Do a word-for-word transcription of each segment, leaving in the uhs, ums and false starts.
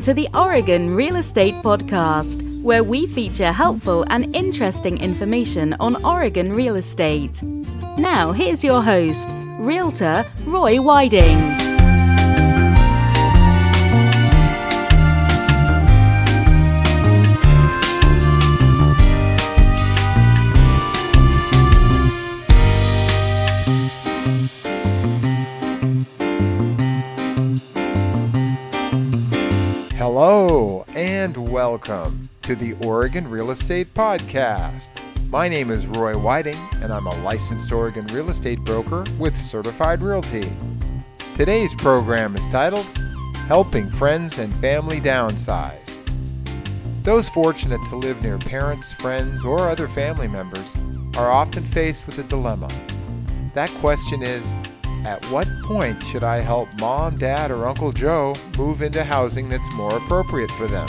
Welcome to the Oregon Real Estate Podcast, where we feature helpful and interesting information on Oregon real estate. Now, here's your host, Realtor Roy Widing. Hello and welcome to the Oregon Real Estate Podcast. My name is Roy Whiting and I'm a licensed Oregon real estate broker with Certified Realty. Today's program is titled Helping Friends and Family Downsize. Those fortunate to live near parents, friends, or other family members are often faced with a dilemma. That question is, at what point should I help Mom, Dad, or Uncle Joe move into housing that's more appropriate for them?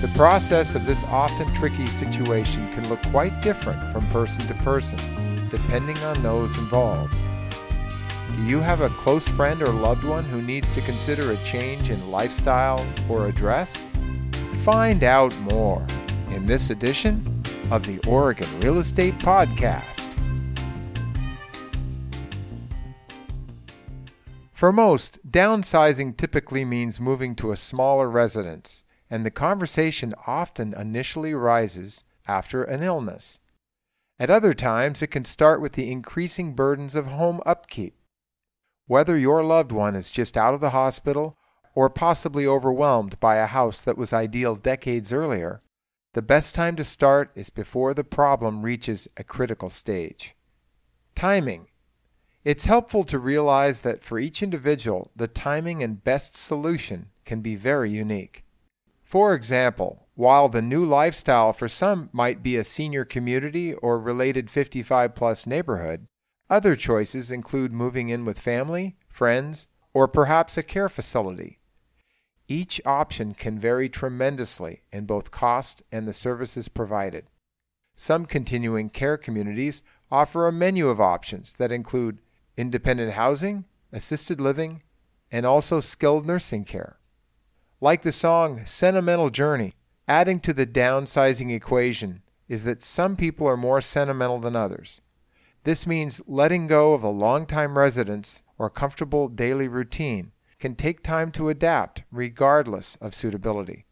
The process of this often tricky situation can look quite different from person to person, depending on those involved. Do you have a close friend or loved one who needs to consider a change in lifestyle or address? Find out more in this edition of the Oregon Real Estate Podcast. For most, downsizing typically means moving to a smaller residence, and the conversation often initially arises after an illness. At other times, it can start with the increasing burdens of home upkeep. Whether your loved one is just out of the hospital or possibly overwhelmed by a house that was ideal decades earlier, the best time to start is before the problem reaches a critical stage. Timing. It's helpful to realize that for each individual, the timing and best solution can be very unique. For example, while the new lifestyle for some might be a senior community or related fifty-five plus neighborhood, other choices include moving in with family, friends, or perhaps a care facility. Each option can vary tremendously in both cost and the services provided. Some continuing care communities offer a menu of options that include independent housing, assisted living, and also skilled nursing care. Like the song Sentimental Journey, adding to the downsizing equation is that some people are more sentimental than others. This means letting go of a long-time residence or comfortable daily routine can take time to adapt regardless of suitability.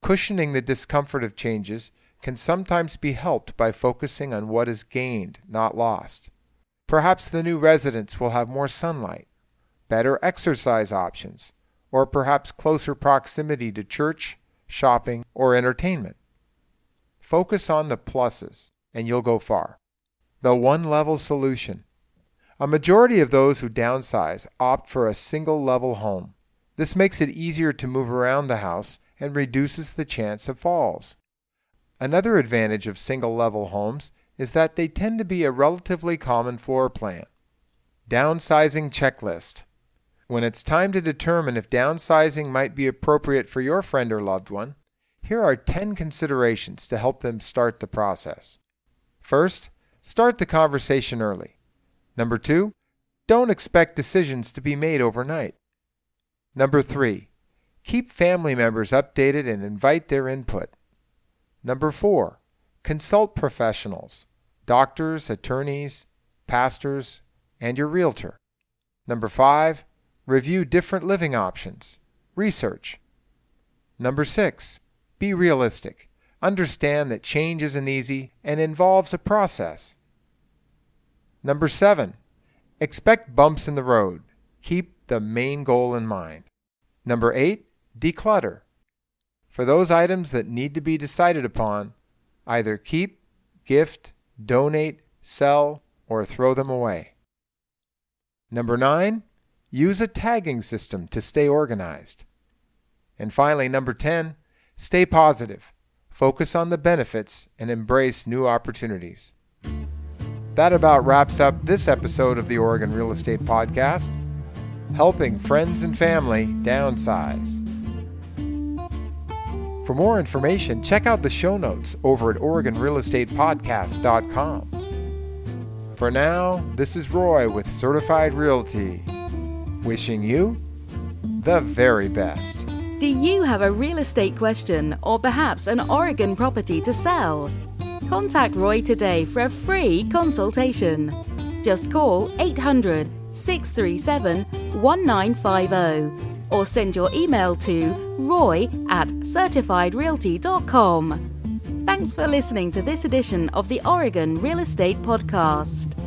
Cushioning the discomfort of changes can sometimes be helped by focusing on what is gained, not lost. Perhaps the new residence will have more sunlight, better exercise options, or perhaps closer proximity to church, shopping, or entertainment. Focus on the pluses, and you'll go far. The one-level solution. A majority of those who downsize opt for a single-level home. This makes it easier to move around the house and reduces the chance of falls. Another advantage of single-level homes is that they tend to be a relatively common floor plan. Downsizing checklist. When it's time to determine if downsizing might be appropriate for your friend or loved one, here are ten considerations to help them start the process. First, start the conversation early. Number two, don't expect decisions to be made overnight. Number three, keep family members updated and invite their input. Number four, consult professionals, doctors, attorneys, pastors, and your realtor. Number five, review different living options, research. Number six, be realistic. Understand that change isn't easy and involves a process. Number seven, expect bumps in the road. Keep the main goal in mind. Number eight, declutter. For those items that need to be decided upon, either keep, gift, donate, sell, or throw them away. Number nine, use a tagging system to stay organized. And finally, number ten, stay positive. Focus on the benefits and embrace new opportunities. That about wraps up this episode of the Oregon Real Estate Podcast, helping friends and family downsize. For more information, check out the show notes over at Oregon Real Estate Podcast dot com. For now, this is Roy with Certified Realty, wishing you the very best. Do you have a real estate question or perhaps an Oregon property to sell? Contact Roy today for a free consultation. Just call eight hundred, six three seven, one nine five zero or send your email to roy at certified realty dot com. Thanks for listening to this edition of the Oregon Real Estate Podcast.